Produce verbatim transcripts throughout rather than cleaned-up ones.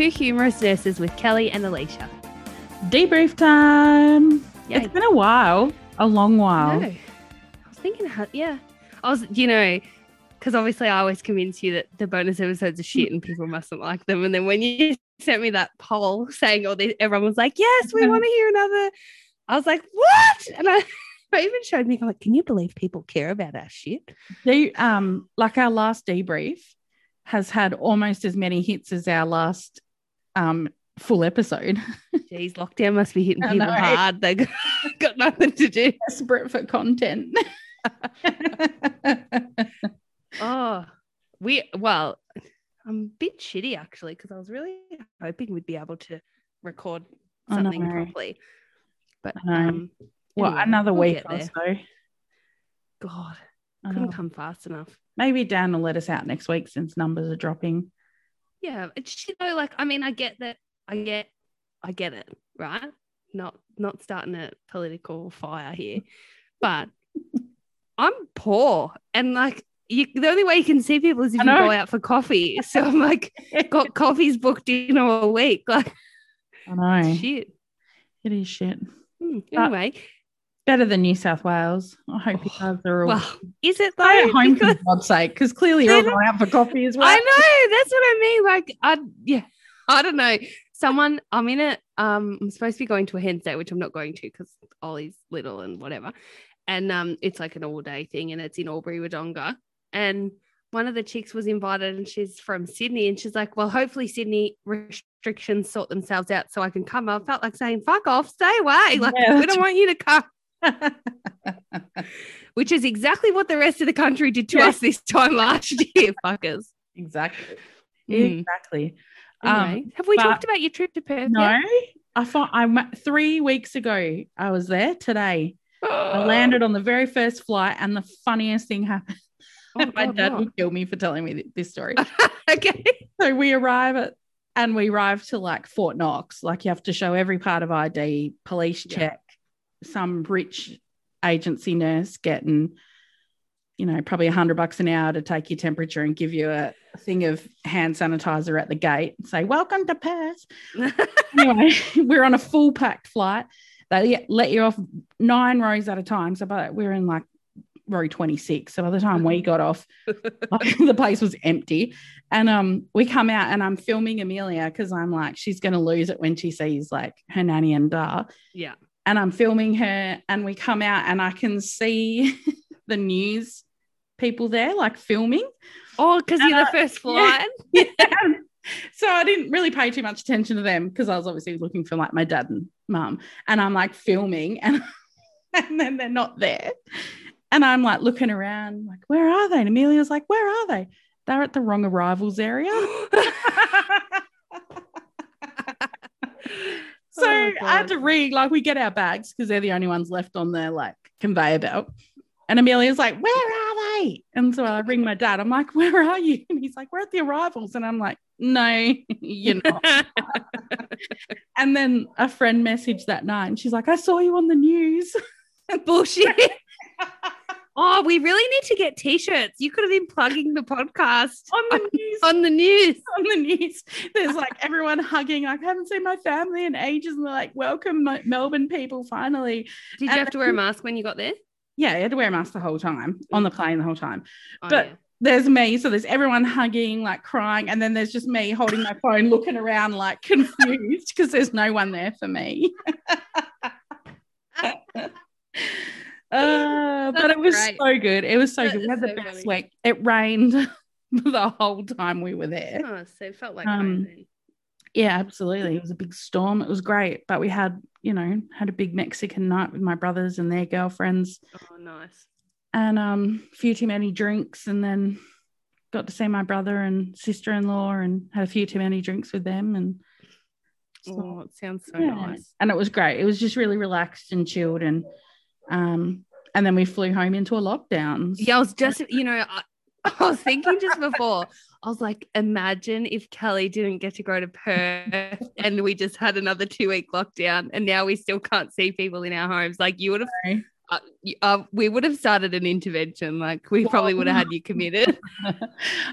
Two Humorous Nurses with Kelly and Alicia. Debrief time. Yay. It's been a while, a long while. No. I was thinking, how, yeah. I was, you know, because obviously I always convince you that the bonus episodes are shit and people mustn't like them. And then when you sent me that poll saying all these, everyone was like, yes, we want to hear another. I was like, what? And I... But even showed me, I'm like, can you believe people care about our shit? They, um, like our last debrief has had almost as many hits as our last um, full episode. Jeez, lockdown must be hitting people hard. They got, got nothing to do. Desperate for content. Oh, we well, I'm a bit shitty actually because I was really hoping we'd be able to record something properly. But um. Well, anyway, another we'll week or so. God, couldn't come fast enough. Maybe Dan will let us out next week since numbers are dropping. Yeah, it's, you know, like I mean, I get that. I get, I get it, right? Not, not starting a political fire here, but I'm poor, and like you, the only way you can see people is if you go out for coffee. So I'm like, got coffees booked in all a week. Like, I know, shit, it is shit. Hmm, anyway. But, better than New South Wales. I hope you guys are all. Well, is it though? Stay at home because, for God's sake, because clearly you're all going out for coffee as well. I know. That's what I mean. Like, I yeah, I don't know. Someone, I'm in a, um, I'm supposed to be going to a hen day, which I'm not going to because Ollie's little and whatever. And um, it's like an all day thing, and it's in Albury-Wodonga. And one of the chicks was invited, and she's from Sydney, and she's like, well, hopefully Sydney restrictions sort themselves out so I can come. I felt like saying, fuck off, stay away. Like, yeah, we don't want you to come. Which is exactly what the rest of the country did to yeah. us this time last year, fuckers. Exactly. Mm. Exactly. Anyway, um, have we talked about your trip to Perth? No, yet? I thought I three weeks ago I was there. Today oh. I landed on the very first flight, and the funniest thing happened. Oh, my dad would kill me for telling me this story. Okay, so we arrive at, and we arrive to like Fort Knox. Like you have to show every part of I D, police yeah. check. Some rich agency nurse getting, you know, probably a hundred bucks an hour to take your temperature and give you a thing of hand sanitizer at the gate and say, welcome to Perth. Anyway, we're on a full packed flight. They let you off nine rows at a time. So by, we're in like row twenty-six. So by the time we got off, like, the place was empty. And um, we come out, and I'm filming Amelia because I'm like, she's going to lose it when she sees like her nanny and da. Yeah. And I'm filming her, and we come out, and I can see the news people there, like, filming. Oh, because you're I, the first flight. Yeah, yeah. So I didn't really pay too much attention to them because I was obviously looking for, like, my dad and mum. And I'm, like, filming, and, and then they're not there. And I'm, like, looking around, like, where are they? And Amelia's like, where are they? They're at the wrong arrivals area. So oh I had to ring, like, we get our bags because they're the only ones left on their, like, conveyor belt. And Amelia's like, where are they? And so I ring my dad. I'm like, where are you? And he's like, we're at the arrivals. And I'm like, no, you're not. And then a friend messaged that night, and she's like, I saw you on the news. Bullshit. Oh, we really need to get T-shirts. You could have been plugging the podcast. On the news. On the news. On the news. There's like everyone hugging. Like, I haven't seen my family in ages. And they're like, welcome, Melbourne people, finally. Did and you have then, to wear a mask when you got there? Yeah, you had to wear a mask the whole time, on the plane the whole time. Oh, but yeah. There's me. So there's everyone hugging, like crying. And then there's just me holding my phone, looking around like confused because there's no one there for me. Uh, but it was great. So good. It was so that good. We had so the best funny. Week. It rained the whole time we were there. Oh, so it felt like um, then. Yeah, absolutely. It was a big storm. It was great. But we had, you know, had a big Mexican night with my brothers and their girlfriends. Oh, nice. And um, a few too many drinks, and then got to see my brother and sister-in-law, and had a few too many drinks with them. And so, oh, it sounds so yeah. nice. And it was great. It was just really relaxed and chilled, and Um, and then we flew home into a lockdown. Yeah, I was just, you know, I, I was thinking just before, I was like, imagine if Kelly didn't get to go to Perth and we just had another two-week lockdown, and now we still can't see people in our homes. Like, you would have, Uh, uh, we would have started an intervention. Like, we probably would have had you committed.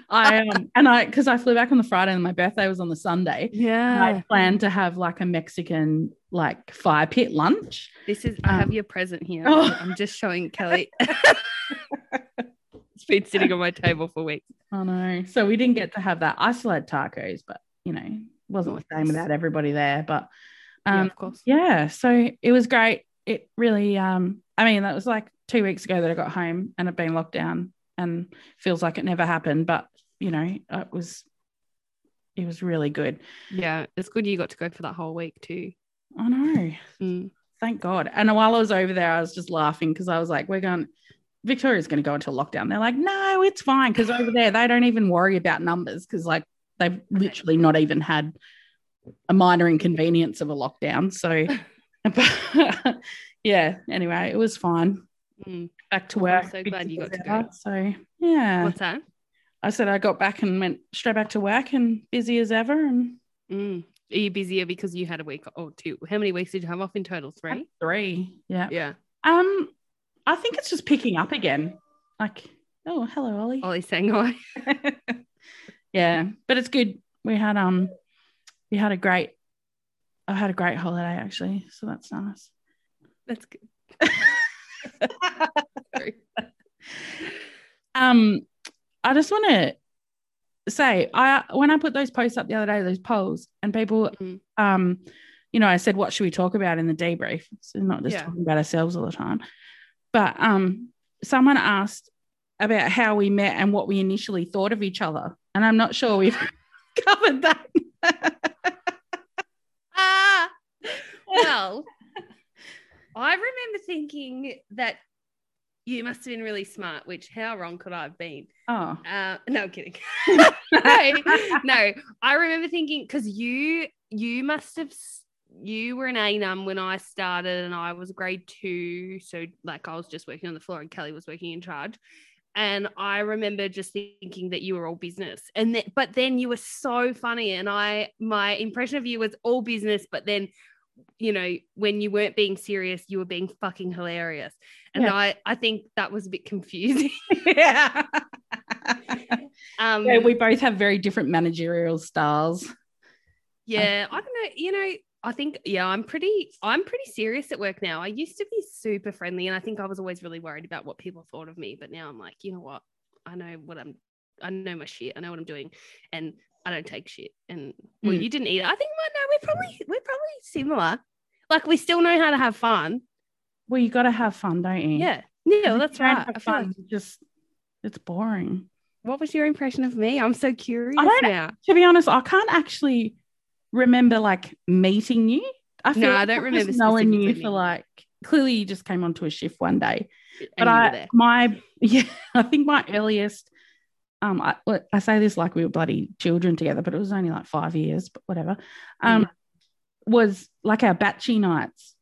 I um, and I because I flew back on the Friday and my birthday was on the Sunday. Yeah, I planned to have like a Mexican like fire pit lunch. This is um, I have your present here. Oh. I'm just showing Kelly. It's been sitting on my table for weeks. I know. So we didn't get to have that. I still had tacos, but you know, it wasn't the same without everybody there. But um, yeah, of course, yeah. So it was great. It really, um, I mean, that was like two weeks ago that I got home and I've been locked down and feels like it never happened, but you know, it was, it was really good. Yeah. It's good. You got to go for that whole week too. I know. Mm. Thank God. And while I was over there, I was just laughing because I was like, we're going, Victoria's going to go into lockdown. They're like, no, it's fine. Cause over there, they don't even worry about numbers. Cause like they've literally not even had a minor inconvenience of a lockdown. So but yeah, anyway, it was fine. Mm. Back to work. I'm so glad you got to go. So yeah. What's that? I said I got back and went straight back to work and busy as ever. And mm. Are you busier because you had a week or two? How many weeks did you have off in total? Three? Three. Yeah. Yeah. Um, I think it's just picking up again. Like, oh, hello, Ollie. Ollie's saying hi. Yeah. But it's good. We had um we had a great I had a great holiday actually, so that's nice. That's good. Sorry. Um, I just want to say, I when I put those posts up the other day, those polls, and people, mm. um, you know, I said, what should we talk about in the debrief? So not just yeah. talking about ourselves all the time. But um, someone asked about how we met and what we initially thought of each other, and I'm not sure we've covered that. Well, I remember thinking that you must have been really smart, which how wrong could I have been? Oh. Uh, no, I'm kidding. no, no, I remember thinking because you you must have, you were an A N U M when I started and I was grade two. So like I was just working on the floor and Kelly was working in charge. And I remember just thinking that you were all business. And th- But then you were so funny. And I my impression of you was all business, but then you know, when you weren't being serious, you were being fucking hilarious. And yeah. I, I think that was a bit confusing. yeah. Um, yeah. We both have very different managerial styles. Yeah. I don't know. You know, I think, yeah, I'm pretty, I'm pretty serious at work now. I used to be super friendly and I think I was always really worried about what people thought of me, but now I'm like, you know what? I know what I'm, I know my shit. I know what I'm doing. And I don't take shit. And well, mm. you didn't either. I think no, we're probably we're probably similar. Like we still know how to have fun. Well, you got to have fun, don't you? Yeah, yeah, well, that's right. Have fun, like... just it's boring. What was your impression of me? I'm so curious I don't, now. To be honest, I can't actually remember like meeting you. I feel no, like I don't remember knowing you for like. Clearly, you just came onto a shift one day. And but I my yeah, I think my earliest. Um, I, I say this like we were bloody children together, but it was only like five years, but whatever. Um, yeah. Was like our batchy nights.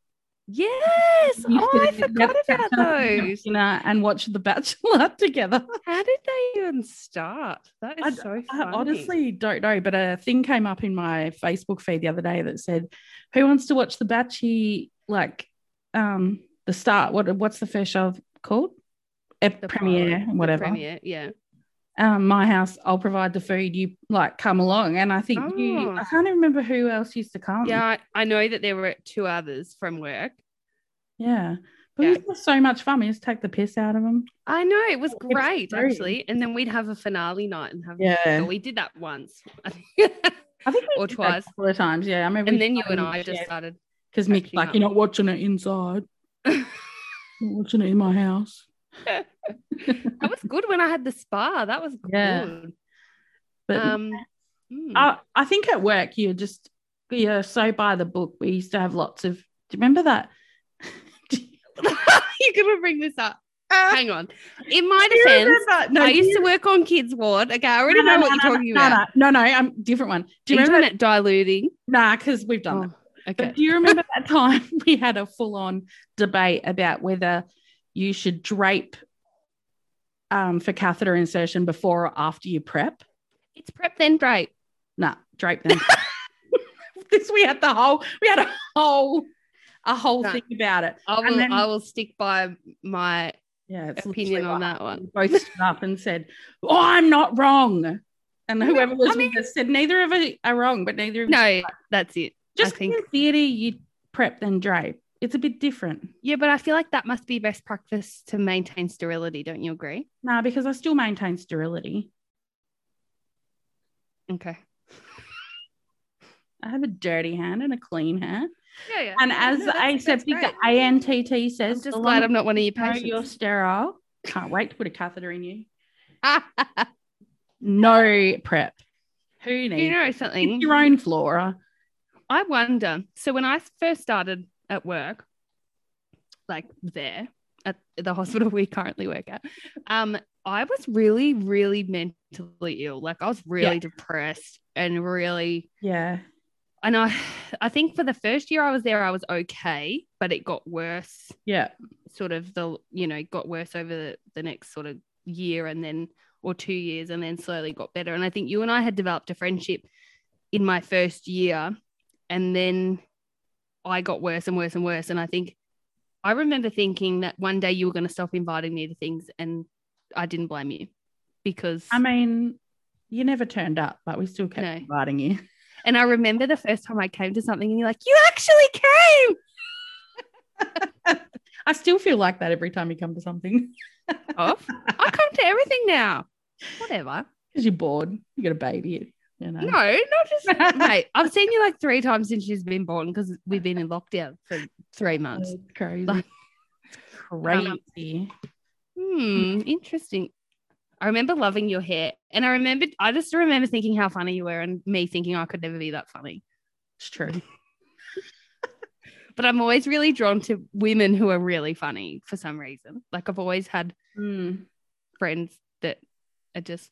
Yes, oh, I forgot about those. You know, and watch The Bachelor together. How did they even start? That is I, so. Funny. I honestly don't know, but a thing came up in my Facebook feed the other day that said, "Who wants to watch the batchy like um the start? What what's the first show called? The premiere, pilot, whatever. The premiere, yeah." Um, my house, I'll provide the food, you like come along. And I think oh. you, I can't even remember who else used to come. Yeah, I, I know that there were two others from work. Yeah. But yeah. It was so much fun. We just take the piss out of them. I know. It was it great, was actually. And then we'd have a finale night and have yeah. We did that once. I think we or did twice. That a couple of times, yeah. I remember. And then you and I just started. Because Mick's like, up. You're not watching it inside. You're watching it in my house. That was good when I had the spa. That was good. Yeah. But um, I, I think at work you're just you're so by the book. We used to have lots of. Do you remember that? You're gonna bring this up. Uh, Hang on. In my defense, no, I used you... to work on kids' ward. Okay, I already no, know no, what no, you're no, talking no, about. No, no, no, I'm different one. Do you Are remember you it diluting? Nah, because we've done oh, okay. But do you remember that time we had a full-on debate about whether you should drape um, for catheter insertion before or after you prep. It's prep then drape. No, nah, drape then. This we had the whole we had a whole a whole no. thing about it. I will, then, I will stick by my yeah, opinion on that one. We both stood up and said, oh, I'm not wrong. And whoever was I mean, with us said, neither of us are wrong, but neither of us. No, right. That's it. Just in theatre, you prep then drape. It's a bit different. Yeah, but I feel like that must be best practice to maintain sterility. Don't you agree? No, nah, because I still maintain sterility. Okay. I have a dirty hand and a clean hand. Yeah, yeah. And as no, aseptic, the A N T T says, I'm just glad I'm not one of your patients. You're sterile. Can't wait to put a catheter in you. No prep. Who needs? You know something? It's your own flora. I wonder. So when I first started at work, like there at the hospital we currently work at, um, I was really, really mentally ill. Like I was really yeah. depressed and really yeah. And I, I think for the first year I was there, I was okay, but it got worse. Yeah, sort of the you know got worse over the, the next sort of year and then or two years and then slowly got better. And I think you and I had developed a friendship in my first year, and then I got worse and worse and worse. And I think I remember thinking that one day you were going to stop inviting me to things, and I didn't blame you because I mean you never turned up, but we still kept no. inviting you. And I remember the first time I came to something and you're like, you actually came. I still feel like that every time you come to something. Off. I come to everything now. Whatever. Because you're bored. You got a baby. You know? No, not just mate. I've seen you like three times since she's been born because we've been in lockdown for three months. It's crazy. Like, it's crazy. Um, hmm. Interesting. I remember loving your hair, and I remember I just remember thinking how funny you were, and me thinking I could never be that funny. It's true. But I'm always really drawn to women who are really funny for some reason. Like I've always had mm. friends that are just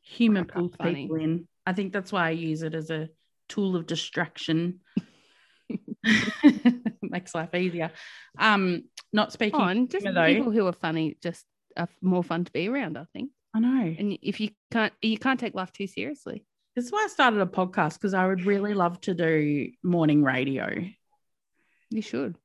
humor pulls people in. I think that's why I use it as a tool of distraction. Makes life easier. Um, not speaking on just though, people who are funny just are more fun to be around, I think. I know. And if you can't, you can't take life too seriously. This is why I started a podcast, because I would really love to do morning radio. You should.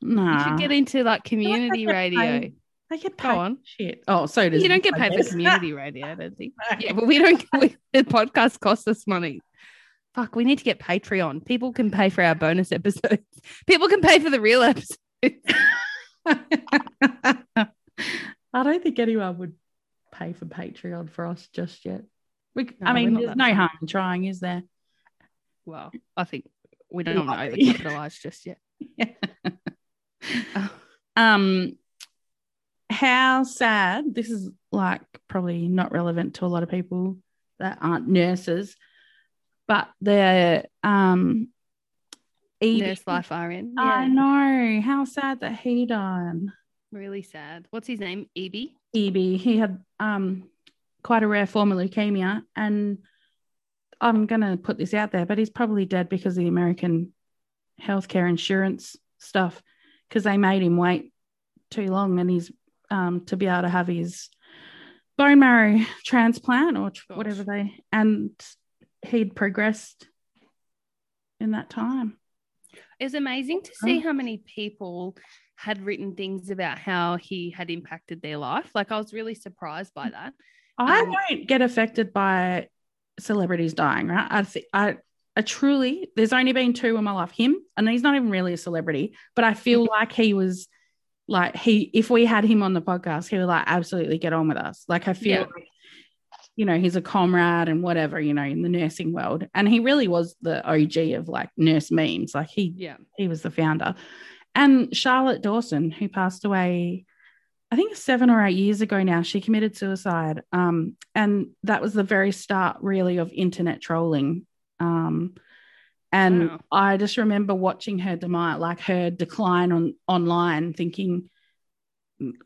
No. Nah. You should get into like community I like radio. Paid. They get paid. Go on. Shit. Oh, so does you don't get paid for community radio, I don't think. No. Yeah, but we don't. We, the podcast costs us money. Fuck, we need to get Patreon. People can pay for our bonus episodes. People can pay for the real episodes. I don't think anyone would pay for Patreon for us just yet. We, no, I mean, there's no harm in trying, is there? Well, I think we don't want to overcapitalise just yet. Yeah. oh. Um. How sad, this is like probably not relevant to a lot of people that aren't nurses, but the um, Nurse Life R N. Yeah. I know, how sad that he died. Really sad. What's his name? E B? E B. He had um, quite a rare form of leukemia, and I'm going to put this out there, but he's probably dead because of the American healthcare insurance stuff, because they made him wait too long, and he's Um, to be able to have his bone marrow transplant or tr- whatever they, and he'd progressed in that time. It was amazing to see oh. how many people had written things about how he had impacted their life. Like I was really surprised by that. I um, don't get affected by celebrities dying, right? I, th- I, I truly, there's only been two in my life, him, and he's not even really a celebrity, but I feel like he was Like he, if we had him on the podcast, he would like absolutely get on with us. Like I feel, yeah. like, you know, he's a comrade and whatever, you know, in the nursing world. And he really was the O G of like nurse memes. Like he, yeah. he was the founder. And Charlotte Dawson, who passed away, I think seven or eight years ago now, she committed suicide. Um, and that was the very start really of internet trolling. Um, And wow. I just remember watching her demise, like her decline on online, thinking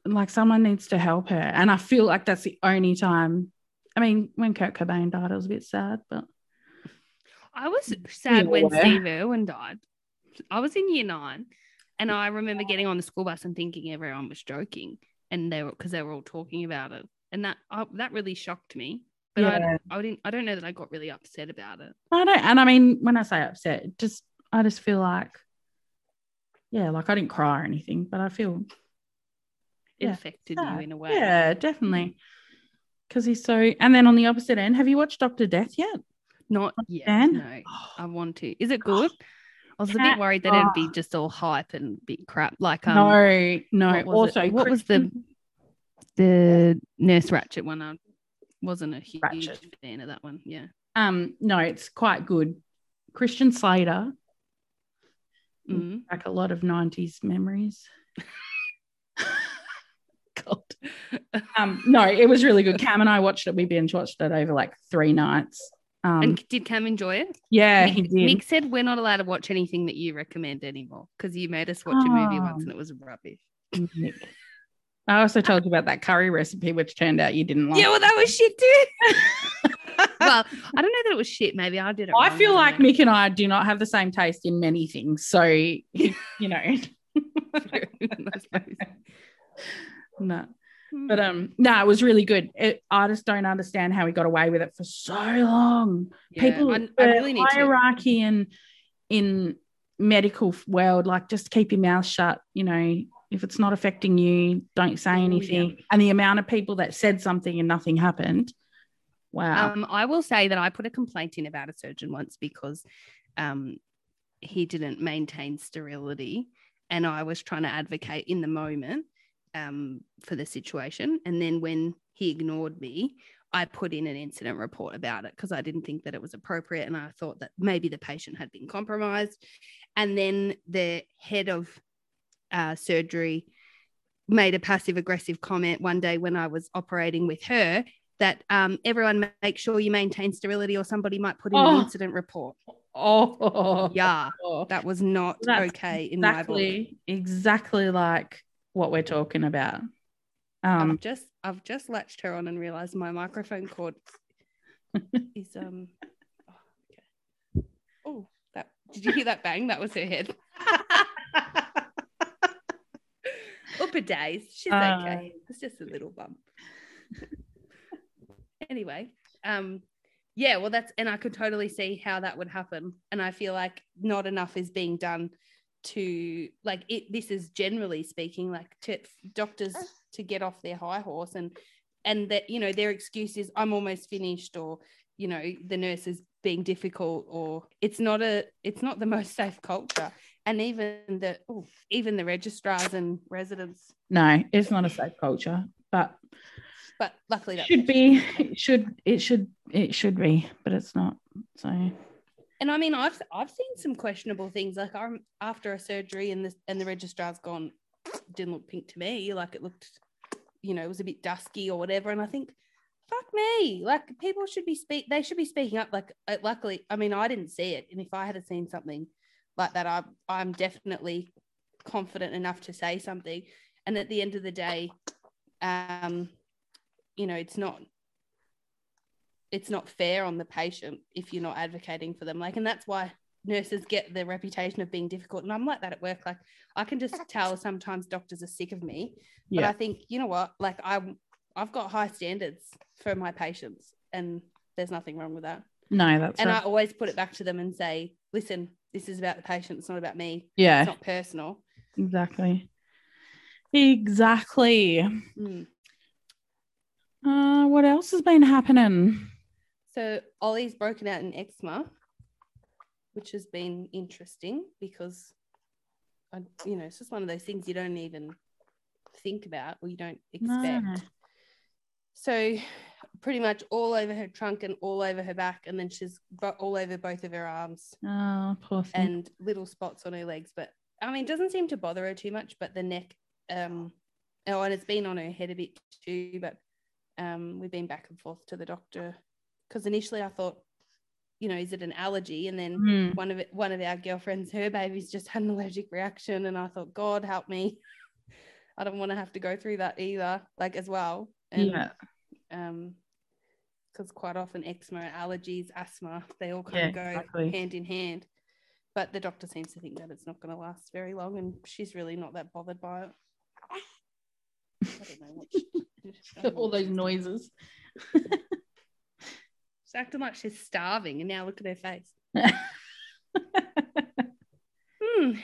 like someone needs to help her. And I feel like that's the only time. I mean, when Kurt Cobain died, I was a bit sad, but I was sad yeah. when Steve Irwin died. I was in year nine, and I remember getting on the school bus and thinking everyone was joking, and they were because they were all talking about it, and that uh, that really shocked me. But yeah. I, I didn't. I don't know that I got really upset about it. I don't, and I mean, when I say upset, just I just feel like yeah, like I didn't cry or anything, but I feel it yeah, affected sad. You in a way. Yeah, definitely. Because he's so. And then on the opposite end, have you watched Doctor Death yet? Not yet. Dan? No, I want to. Is it good? I was a bit worried that it'd be just all hype and a bit crap. Like um, no, no. What also, it? what Christian... was the the Nurse Ratched one? I wasn't a huge Ratched. fan of that one. Yeah. Um. No, it's quite good. Christian Slater. Mm-hmm. Like a lot of nineties memories. God. Um. No, it was really good. Cam and I watched it. We binge watched it over like three nights. Um, and did Cam enjoy it? Yeah, Nick, he did. Nick said we're not allowed to watch anything that you recommend anymore because you made us watch oh. a movie once and it was rubbish. Nick. I also told you about that curry recipe, which turned out you didn't like. Yeah, well, that was shit too. Well, I don't know that it was shit. Maybe I did it I wrong, feel like Nick and I do not have the same taste in many things. So, you know. No. But um, no, nah, it was really good. It, I just don't understand how he got away with it for so long. Yeah, People, I, I really need hierarchy to. in in medical world, like just keep your mouth shut. You know, if it's not affecting you, don't say anything. Yeah. And the amount of people that said something and nothing happened. Wow. Um, I will say that I put a complaint in about a surgeon once because, um, he didn't maintain sterility, and I was trying to advocate in the moment. Um, for the situation, and then when he ignored me, I put in an incident report about it because I didn't think that it was appropriate, and I thought that maybe the patient had been compromised. And then the head of uh, surgery made a passive aggressive comment one day when I was operating with her that um, everyone make sure you maintain sterility or somebody might put in oh. an incident report. Oh yeah, that was not That's okay in exactly, my book. Exactly like what we're talking about. Um, I've just I've just latched her on and realised my microphone cord is um. Oh, okay. Oh, that did you hear that bang? That was her head. Upper days, she's uh, okay. It's just a little bump. Anyway, um, yeah. Well, that's and I could totally see how that would happen, and I feel like not enough is being done. To like it this is generally speaking like to doctors to get off their high horse and and that you know their excuse is I'm almost finished or you know the nurse is being difficult or it's not a it's not the most safe culture and even the ooh, even the registrars and residents no it's not a safe culture but but luckily that should be it should it should it should be but it's not so. And I mean, I've I've seen some questionable things. Like I'm after a surgery, and the and the registrar's gone. Didn't look pink to me. Like it looked, you know, it was a bit dusky or whatever. And I think, fuck me. Like people should be speak. They should be speaking up. Like luckily, I mean, I didn't see it. And if I had seen something like that, I I'm definitely confident enough to say something. And at the end of the day, um, you know, it's not. It's not fair on the patient if you're not advocating for them. Like, and that's why nurses get the reputation of being difficult. And I'm like that at work. Like I can just tell sometimes doctors are sick of me, yeah. But I think, you know what, like I, I've got high standards for my patients and there's nothing wrong with that. No, that's And right. I always put it back to them and say, listen, this is about the patient. It's not about me. Yeah. It's not personal. Exactly. Exactly. Mm. Uh, what else has been happening? So Ollie's broken out in eczema, which has been interesting because, I, you know, it's just one of those things you don't even think about or you don't expect. No. So pretty much all over her trunk and all over her back, and then she's all over both of her arms. Oh, poor thing. And little spots on her legs. But, I mean, it doesn't seem to bother her too much, but the neck, um, oh, and it's been on her head a bit too, but um, we've been back and forth to the doctor. Because initially I thought, you know, is it an allergy? And then mm. one of it, one of our girlfriends, her baby's just had an allergic reaction, and I thought, God help me, I don't want to have to go through that either. Like as well, and, yeah. Um, because quite often eczema, allergies, asthma, they all kind yeah, of go exactly. hand in hand. But the doctor seems to think that it's not going to last very long, and she's really not that bothered by it. I don't know what she, all those noises. Acting like she's starving, and now look at her face. hmm.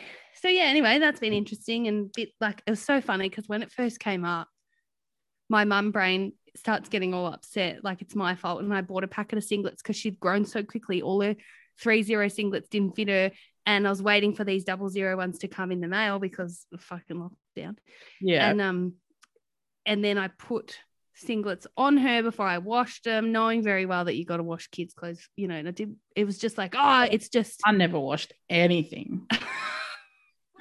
so yeah, anyway, that's been interesting, and bit like it was so funny because when it first came up, my mum brain starts getting all upset, like it's my fault, and I bought a packet of singlets because she'd grown so quickly. All her three zero singlets didn't fit her, and I was waiting for these double zero ones to come in the mail because of fucking lockdown. Yeah, and um, and then I put singlets on her before I washed them, knowing very well that you got to wash kids' clothes, you know. And I did. It was just like, oh, it's just. I never washed anything.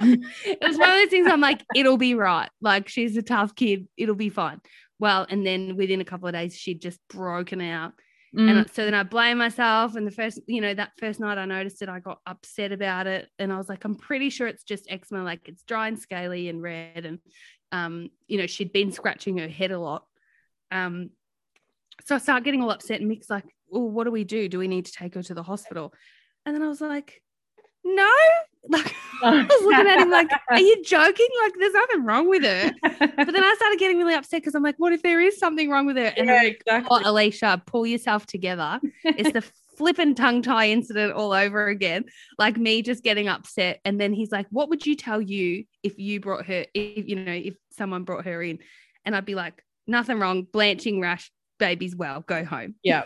It was one of those things. I'm like, it'll be right. Like, she's a tough kid. It'll be fine. Well, and then within a couple of days, she'd just broken out. Mm. And so then I blame myself. And the first, you know, that first night I noticed it, I got upset about it. And I was like, I'm pretty sure it's just eczema. Like, it's dry and scaly and red. And, um, you know, she'd been scratching her head a lot. Um, so I start getting all upset, and Mick's like, oh, what do we do? Do we need to take her to the hospital? And then I was like, no. Like, I was looking at him like, are you joking? Like, there's nothing wrong with her. But then I started getting really upset because I'm like, what if there is something wrong with her? And yeah, I'm like, exactly. Oh, Alicia, pull yourself together. It's the flippin' tongue-tie incident all over again. Like, me just getting upset. And then he's like, what would you tell you if you brought her, if, you know, if someone brought her in? And I'd be like, nothing wrong, blanching rash, baby's well, go home. Yeah,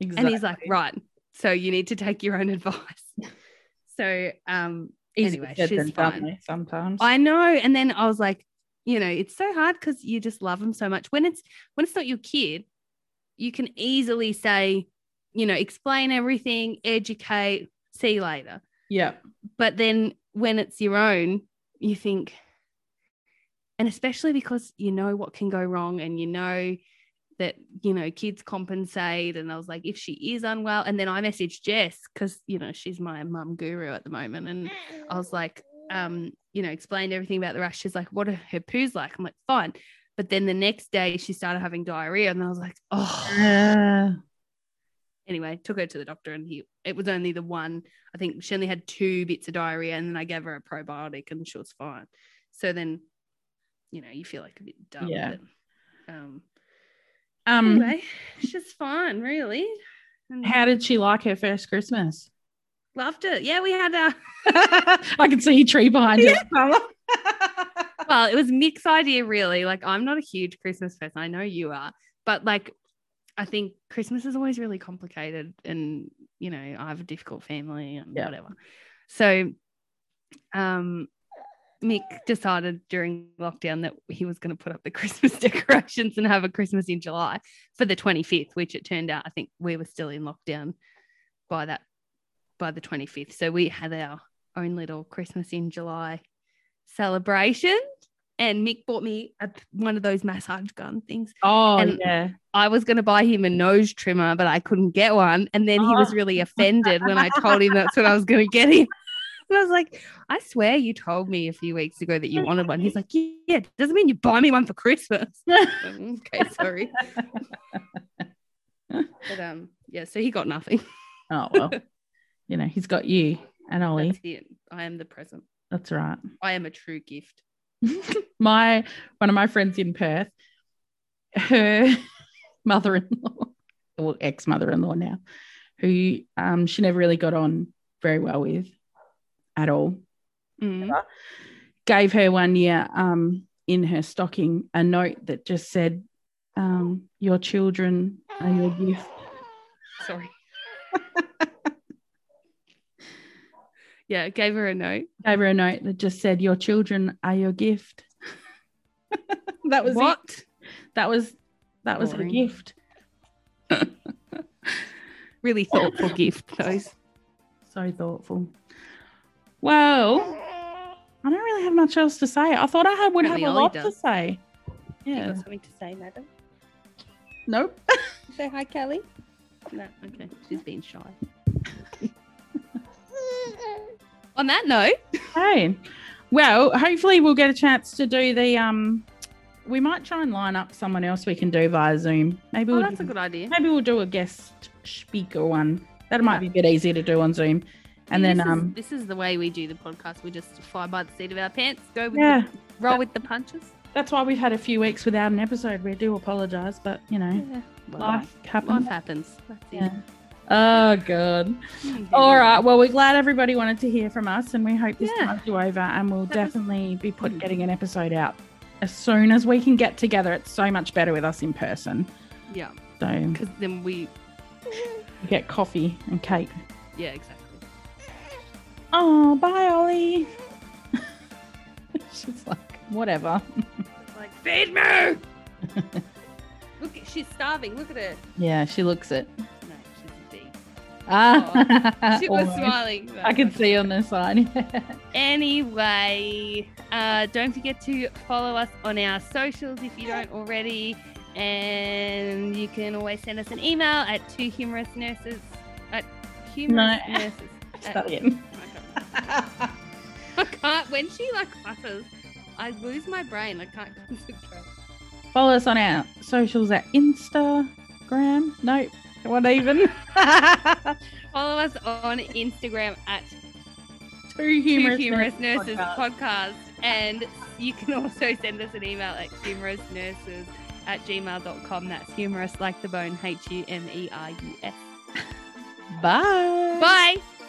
exactly. And he's like, right, so you need to take your own advice. So um, anyway, she's fine. Sometimes I know. And then I was like, you know, it's so hard because you just love them so much. When it's when it's not your kid, you can easily say, you know, explain everything, educate, see you later. Yeah. But then when it's your own, you think. And especially because you know what can go wrong, and you know that, you know, kids compensate. And I was like, if she is unwell, and then I messaged Jess because, you know, she's my mum guru at the moment. And I was like, um, you know, explained everything about the rash. She's like, what are her poos like? I'm like, fine. But then the next day she started having diarrhea, and I was like, oh. Uh... Anyway, took her to the doctor, and he it was only the one. I think she only had two bits of diarrhea, and then I gave her a probiotic, and she was fine. So then, you know, you feel like a bit dumb. Yeah. But, um, um, anyway, she's fine, really. And how did she like her first Christmas? Loved it. Yeah, we had a. I can see a tree behind you. Yeah. Well, it was Mick's idea, really. Like, I'm not a huge Christmas person. I know you are, but like, I think Christmas is always really complicated, and you know, I have a difficult family and yeah. whatever. So, um. Mick decided during lockdown that he was going to put up the Christmas decorations and have a Christmas in July for the twenty-fifth, which it turned out, I think we were still in lockdown by that, by the twenty-fifth. So we had our own little Christmas in July celebration, and Mick bought me a, one of those massage gun things. Oh, and yeah. I was going to buy him a nose trimmer, but I couldn't get one. And then oh. he was really offended when I told him that's what I was going to get him. And I was like, I swear you told me a few weeks ago that you wanted one. He's like, yeah, doesn't mean you buy me one for Christmas. Okay, sorry. But um, yeah, so he got nothing. Oh, well, you know, he's got you and Ollie. That's it. I am the present. That's right. I am a true gift. my One of my friends in Perth, her mother-in-law, well, ex-mother-in-law now, who um she never really got on very well with. At all. Mm. Gave her one year um in her stocking a note that just said, um, your children are your gift. Sorry. Yeah, gave her a note. Gave her a note that just said, your children are your gift. That was what? It. That was that was her gift. Really thoughtful gift, those. So thoughtful. Well, I don't really have much else to say. I thought I had, would Apparently have a Ollie lot does. To say. Yeah. You got something to say, madam? Nope. Say hi, Kelly. No, okay. She's being shy. On that note. Hey. Well, hopefully we'll get a chance to do the, um, we might try and line up someone else we can do via Zoom. Maybe oh, we'll that's do, a good idea. Maybe we'll do a guest speaker one. That yeah. might be a bit easier to do on Zoom. And then, this is, um, this is the way we do the podcast. We just fly by the seat of our pants, go with yeah, the, roll that, with the punches. That's why we've had a few weeks without an episode. We do apologize, but you know, yeah. well, life happens. Life happens. That's yeah. it. Oh, God. Oh, all right. Well, we're glad everybody wanted to hear from us, and we hope this yeah. time's over, and we'll that definitely was... be put, getting an episode out as soon as we can get together. It's so much better with us in person. Yeah. So because then we... we get coffee and cake. Yeah, exactly. Oh, bye, Ollie. She's like, whatever. Like, feed me! Look, she's starving. Look at her. Yeah, she looks it. Ah, oh, she was smiling. I could see on the side. Anyway, uh, don't forget to follow us on our socials if you don't already. And you can always send us an email at two humorous nurses at humorous no. nurses. Start again. I can't. When she like flutters, I lose my brain. I can't concentrate. Follow us on our socials at Instagram. Nope. What even? Follow us on Instagram at Two Humorous, Two humorous Nurses, nurses podcast. podcast. And you can also send us an email at humorousnurses at gmail dot com. That's humorous like the bone, H U M E R U S. Bye. Bye.